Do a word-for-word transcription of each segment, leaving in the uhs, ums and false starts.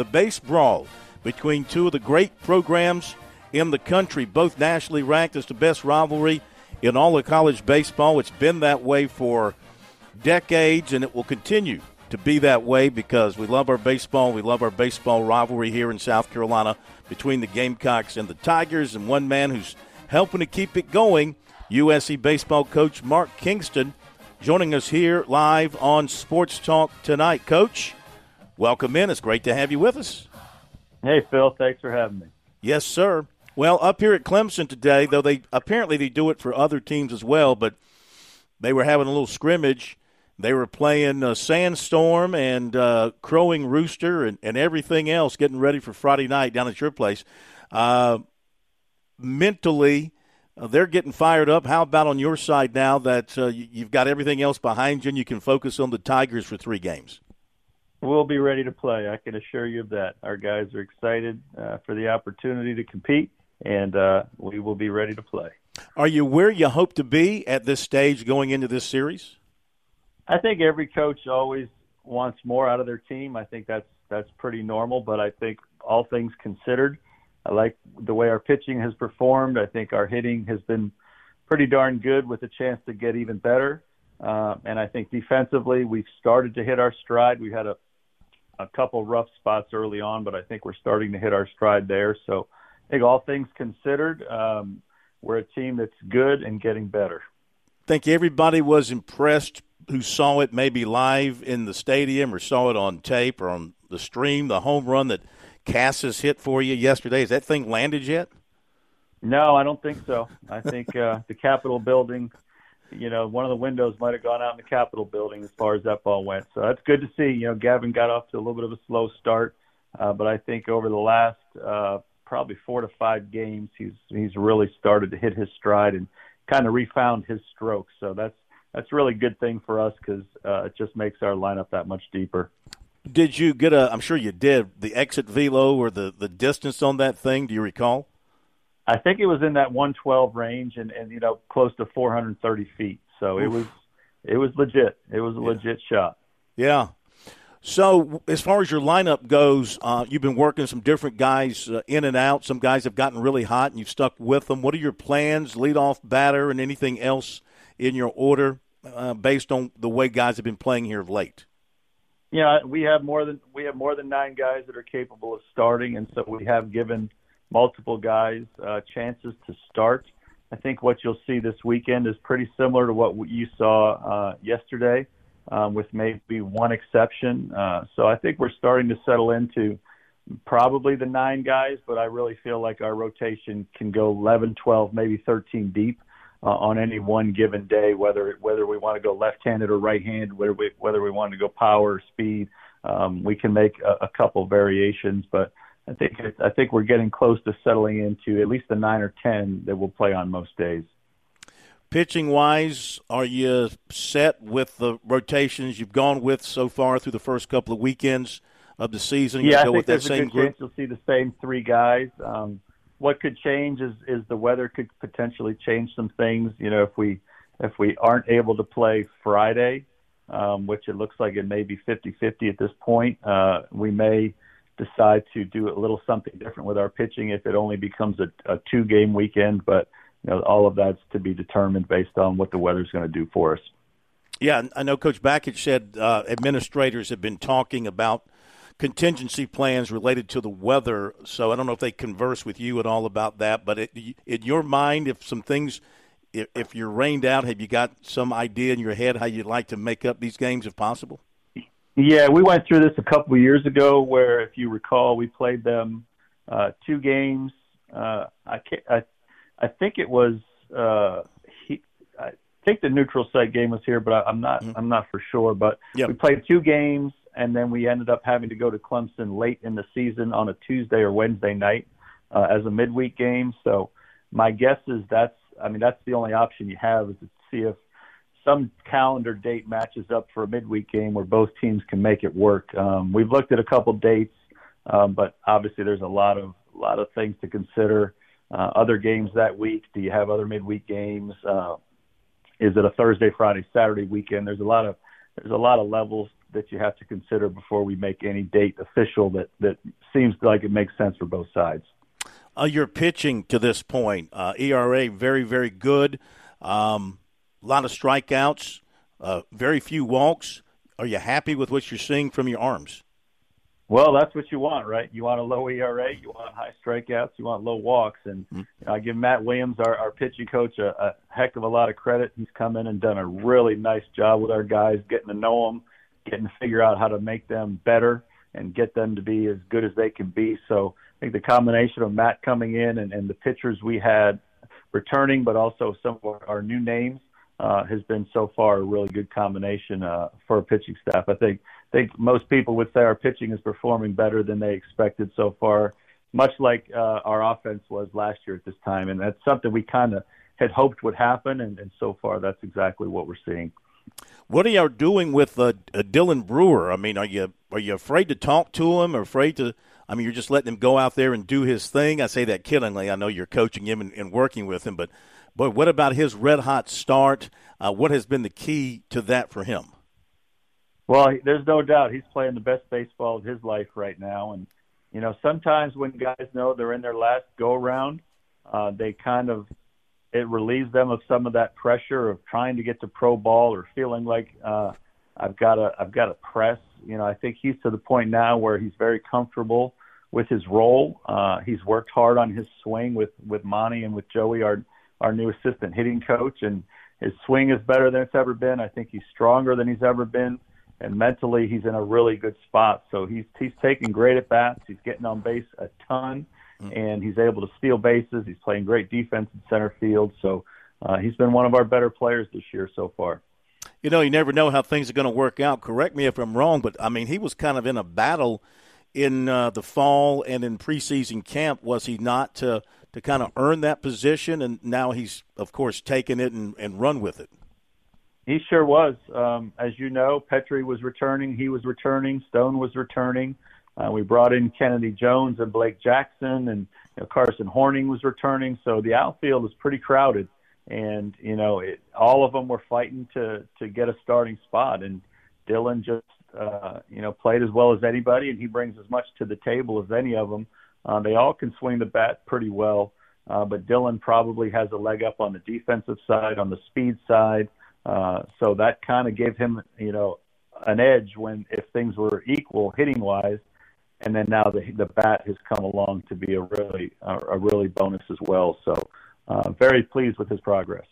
the base brawl between two of the great programs in the country, both nationally ranked as the best rivalry in all of college baseball. It's been that way for decades, and it will continue to be that way because we love our baseball. We love our baseball rivalry here in South Carolina between the Gamecocks and the Tigers, and one man who's helping to keep it going, U S C baseball coach Mark Kingston, joining us here live on Sports Talk tonight. Coach, welcome in. It's great to have you with us. Hey, Phil. Thanks for having me. Yes, sir. Well, up here at Clemson today, though they apparently they do it for other teams as well, but they were having a little scrimmage. They were playing uh, Sandstorm and uh, Crowing Rooster and, and everything else, getting ready for Friday night down at your place. Uh, mentally, uh, they're getting fired up. How about on your side now that uh, you've got everything else behind you and you can focus on the Tigers for three games? We'll be ready to play. I can assure you of that. Our guys are excited uh, for the opportunity to compete, and uh, we will be ready to play. Are you where you hope to be at this stage going into this series? I think every coach always wants more out of their team. I think that's that's pretty normal, but I think all things considered, I like the way our pitching has performed. I think our hitting has been pretty darn good with a chance to get even better. Uh, and I think defensively we've started to hit our stride. We had a, a couple rough spots early on, but I think we're starting to hit our stride there. So I think all things considered, um, we're a team that's good and getting better. I think everybody was impressed who saw it maybe live in the stadium or saw it on tape or on the stream, the home run that Cassis hit for you yesterday. Has that thing landed yet? No, I don't think so. I think uh, the Capitol building, you know, one of the windows might have gone out in the Capitol building as far as that ball went. So that's good to see. You know, Gavin got off to a little bit of a slow start, uh, but I think over the last uh, probably four to five games, he's he's really started to hit his stride and kind of refound his stroke. So that's, That's a really good thing for us because uh, it just makes our lineup that much deeper. Did you get a – I'm sure you did – the exit velo or the, the distance on that thing? Do you recall? I think it was in that one twelve range and, and you know, close to four hundred thirty feet. So Oof. it was it was legit. It was a yeah. legit shot. Yeah. So as far as your lineup goes, uh, you've been working some different guys uh, in and out. Some guys have gotten really hot and you've stuck with them. What are your plans, leadoff batter, and anything else in your order uh, based on the way guys have been playing here of late? Yeah, we have more than we have more than nine guys that are capable of starting, and so we have given multiple guys uh, chances to start. I think what you'll see this weekend is pretty similar to what you saw uh, yesterday um, with maybe one exception. Uh, so I think we're starting to settle into probably the nine guys, but I really feel like our rotation can go eleven, twelve, maybe thirteen deep. Uh, on any one given day, whether whether we want to go left-handed or right-handed, whether we whether we want to go power or speed, um, we can make a, a couple variations. But I think I think we're getting close to settling into at least the nine or ten that we'll play on most days. Pitching-wise, are you set with the rotations you've gone with so far through the first couple of weekends of the season? Yeah, I think there's a good chance you'll see the same three guys. Um, What could change is, is the weather could potentially change some things. You know, if we if we aren't able to play Friday, um, which it looks like it may be fifty-fifty at this point, uh, we may decide to do a little something different with our pitching if it only becomes a, a two-game weekend. But, you know, all of that's to be determined based on what the weather's going to do for us. Yeah, I know Coach Bakich said uh, administrators have been talking about contingency plans related to the weather, so I don't know if they converse with you at all about that, but it, in your mind, if some things, if, if you're rained out, have you got some idea in your head how you'd like to make up these games if possible? Yeah, we went through this a couple of years ago where, if you recall, we played them uh, two games. Uh, I, can't, I I think it was uh, he, I think the neutral site game was here, but I, I'm not mm-hmm. I'm not for sure. But yep. we played two games. And then we ended up having to go to Clemson late in the season on a Tuesday or Wednesday night uh, as a midweek game. So my guess is that's, I mean, that's the only option you have is to see if some calendar date matches up for a midweek game where both teams can make it work. Um, we've looked at a couple dates, um, but obviously there's a lot of, a lot of things to consider. Uh, other games that week, do you have other midweek games? Uh, is it a Thursday, Friday, Saturday weekend? There's a lot of, there's a lot of levels that you have to consider before we make any date official that, that seems like it makes sense for both sides. Uh, your pitching to this point, uh, E R A very, very good, um, a lot of strikeouts, uh, very few walks. Are you happy with what you're seeing from your arms? Well, that's what you want, right? You want a low E R A, you want high strikeouts, you want low walks. And you know, I give Matt Williams, our, our pitching coach, a, a heck of a lot of credit. He's come in and done a really nice job with our guys, getting to know them, getting to figure out how to make them better and get them to be as good as they can be. So I think the combination of Matt coming in and, and the pitchers we had returning, but also some of our new names, Uh, has been so far a really good combination uh, for our pitching staff. I think think most people would say our pitching is performing better than they expected so far, much like uh, our offense was last year at this time. And that's something we kind of had hoped would happen, and, and so far that's exactly what we're seeing. What are you doing with uh, Dylan Brewer? I mean, are you are you afraid to talk to him or afraid to – I mean, you're just letting him go out there and do his thing? I say that killingly. I know you're coaching him and, and working with him, but – But what about his red-hot start? Uh, what has been the key to that for him? Well, there's no doubt he's playing the best baseball of his life right now. And, you know, sometimes when guys know they're in their last go-around, uh, they kind of – it relieves them of some of that pressure of trying to get to pro ball or feeling like uh, I've got to I've got to press. You know, I think he's to the point now where he's very comfortable with his role. Uh, he's worked hard on his swing with, with Monty and with Joey Arden, our new assistant hitting coach, and his swing is better than it's ever been. I think he's stronger than he's ever been, and mentally he's in a really good spot. So he's he's taking great at-bats. He's getting on base a ton, and he's able to steal bases. He's playing great defense in center field. So uh, he's been one of our better players this year so far. You know, you never know how things are going to work out. Correct me if I'm wrong, but, I mean, he was kind of in a battle in uh, the fall and in preseason camp, was he not, to to kind of earn that position? And now he's, of course, taken it and, and run with it. He sure was. Um, as you know, Petri was returning. He was returning. Stone was returning. Uh, we brought in Kennedy Jones and Blake Jackson, and you know, Carson Horning was returning. So the outfield was pretty crowded. And, you know, it, all of them were fighting to, to get a starting spot. And Dylan just, Uh, you know, played as well as anybody, and he brings as much to the table as any of them. Uh, they all can swing the bat pretty well, uh, but Dylan probably has a leg up on the defensive side, on the speed side. Uh, so that kind of gave him, you know, an edge when if things were equal hitting wise. And then now the the bat has come along to be a really a, a really bonus as well. So uh, very pleased with his progress.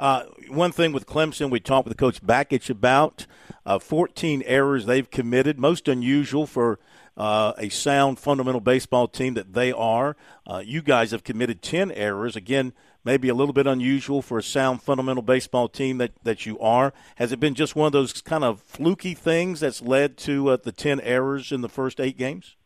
Uh, one thing with Clemson, we talked with Coach Bakich about uh, fourteen errors they've committed, most unusual for uh, a sound fundamental baseball team that they are. Uh, you guys have committed ten errors. Again, maybe a little bit unusual for a sound fundamental baseball team that, that you are. Has it been just one of those kind of fluky things that's led to uh, the ten errors in the first eight games?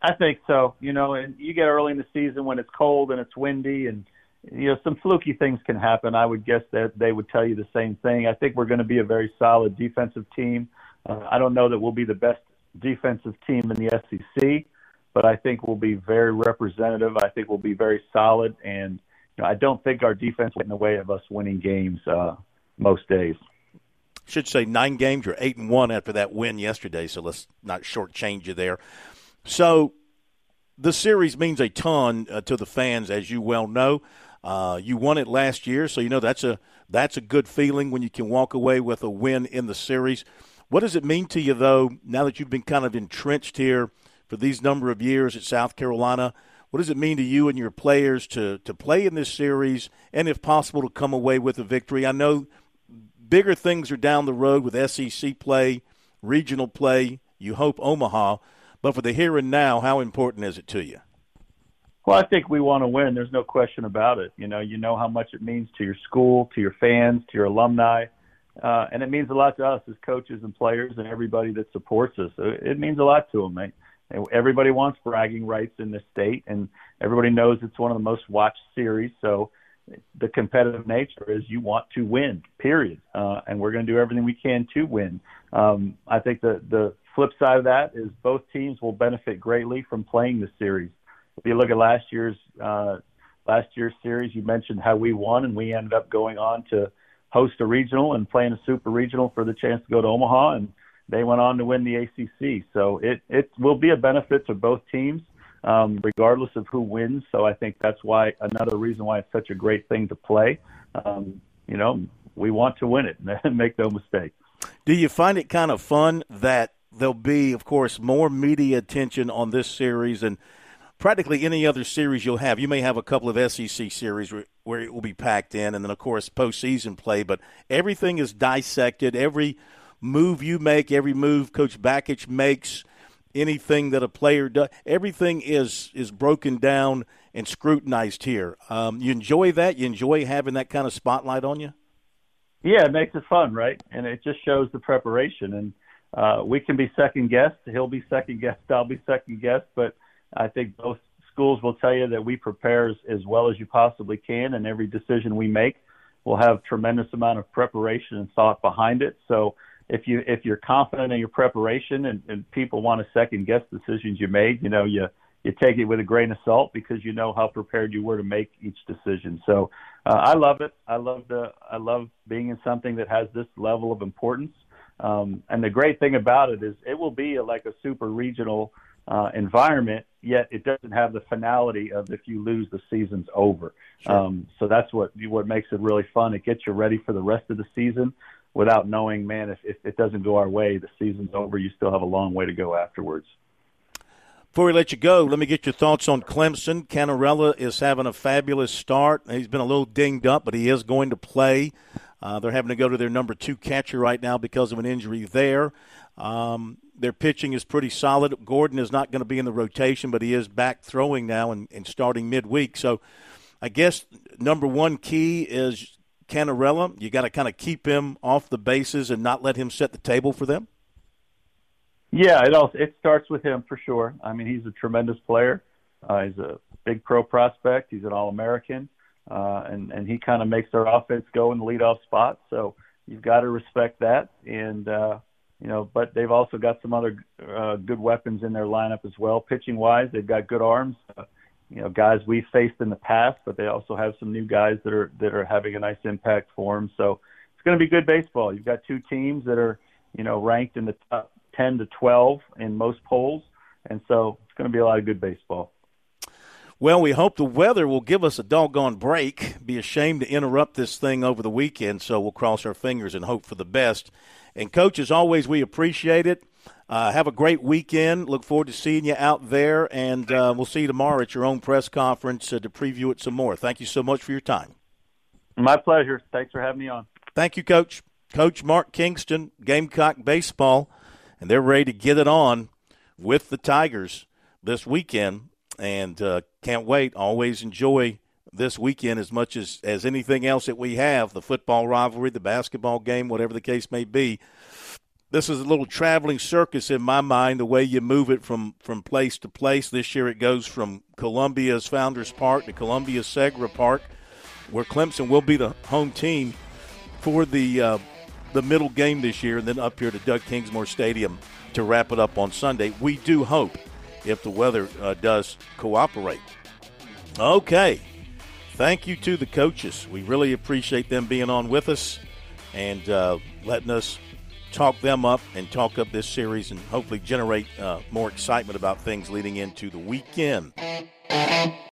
I think so. You know, and you get early in the season when it's cold and it's windy and you know, some fluky things can happen. I would guess that they would tell you the same thing. I think we're going to be a very solid defensive team. Uh, I don't know that we'll be the best defensive team in the S E C, but I think we'll be very representative. I think we'll be very solid, and you know, I don't think our defense went in the way of us winning games uh, most days. Should say nine games. You're eight and one after that win yesterday, so let's not shortchange you there. So the series means a ton uh, to the fans, as you well know. Uh, you won it last year, so you know that's a that's a good feeling when you can walk away with a win in the series. What does it mean to you, though, now that you've been kind of entrenched here for these number of years at South Carolina? What does it mean to you and your players to, to play in this series and, if possible, to come away with a victory? I know bigger things are down the road with S E C play, regional play, you hope Omaha, but for the here and now, how important is it to you? Well, I think we want to win. There's no question about it. You know, you know how much it means to your school, to your fans, to your alumni. Uh, and it means a lot to us as coaches and players and everybody that supports us. It means a lot to them, mate. Everybody wants bragging rights in this state, and everybody knows it's one of the most watched series. So the competitive nature is you want to win, period. Uh, and we're going to do everything we can to win. Um, I think the, the flip side of that is both teams will benefit greatly from playing this series. If you look at last year's uh, last year's series, you mentioned how we won, and we ended up going on to host a regional and playing a super regional for the chance to go to Omaha. And they went on to win the A C C. So it, it will be a benefit to both teams, um, regardless of who wins. So I think that's why another reason why it's such a great thing to play. Um, you know, we want to win it, and make no mistake. Do you find it kind of fun that there'll be, of course, more media attention on this series and practically any other series you'll have? You may have a couple of S E C series where, where it will be packed in, and then, of course, postseason play. But everything is dissected. Every move you make, every move Coach Bakich makes, anything that a player does, everything is, is broken down and scrutinized here. Um, you enjoy that? You enjoy having that kind of spotlight on you? Yeah, it makes it fun, right? And it just shows the preparation. And uh, we can be second-guessed. He'll be second-guessed. I'll be second-guessed. But I think both schools will tell you that we prepare as, as well as you possibly can, and every decision we make will have tremendous amount of preparation and thought behind it. So if you if you're confident in your preparation and, and people want to second guess decisions you made, you know, you you take it with a grain of salt because you know how prepared you were to make each decision. So uh, I love it. I love the I love being in something that has this level of importance. Um, and the great thing about it is it will be a, like a super regional Uh, environment, yet it doesn't have the finality of if you lose, the season's over. Sure. Um, so that's what what makes it really fun. It gets you ready for the rest of the season without knowing, man, if, if it doesn't go our way, the season's over. You still have a long way to go afterwards. Before we let you go, let me get your thoughts on Clemson. Cannarella is having a fabulous start. He's been a little dinged up, but he is going to play. Uh, they're having to go to their number two catcher right now because of an injury there. Um, their pitching is pretty solid. Gordon is not going to be in the rotation, but he is back throwing now and, and starting midweek. So I guess number one key is Cannarella. You got to kind of keep him off the bases and not let him set the table for them. Yeah, it all it starts with him for sure. I mean, he's a tremendous player. Uh, he's a big pro prospect. He's an All-American. Uh, and, and he kind of makes our offense go in the leadoff spot. So you've got to respect that. And, uh, you know, but they've also got some other uh, good weapons in their lineup as well. Pitching-wise, they've got good arms, uh, you know, guys we've faced in the past, but they also have some new guys that are that are having a nice impact for them. So it's going to be good baseball. You've got two teams that are, you know, ranked in the top ten to twelve in most polls. And so it's going to be a lot of good baseball. Well, we hope the weather will give us a doggone break. Be ashamed to interrupt this thing over the weekend, so we'll cross our fingers and hope for the best. And, Coach, as always, we appreciate it. Uh, have a great weekend. Look forward to seeing you out there, and uh, we'll see you tomorrow at your own press conference uh, to preview it some more. Thank you so much for your time. My pleasure. Thanks for having me on. Thank you, Coach. Coach Mark Kingston, Gamecock Baseball, and they're ready to get it on with the Tigers this weekend. And uh, can't wait. Always enjoy this weekend as much as, as anything else that we have, the football rivalry, the basketball game, whatever the case may be. This is a little traveling circus in my mind, the way you move it from, from place to place. This year it goes from Columbia's Founders Park to Columbia's Segra Park, where Clemson will be the home team for the uh, the middle game this year, and then up here to Doug Kingsmore Stadium to wrap it up on Sunday. We do hope, if the weather uh, does cooperate. Okay. Thank you to the coaches. We really appreciate them being on with us and uh, letting us talk them up and talk up this series and hopefully generate uh, more excitement about things leading into the weekend.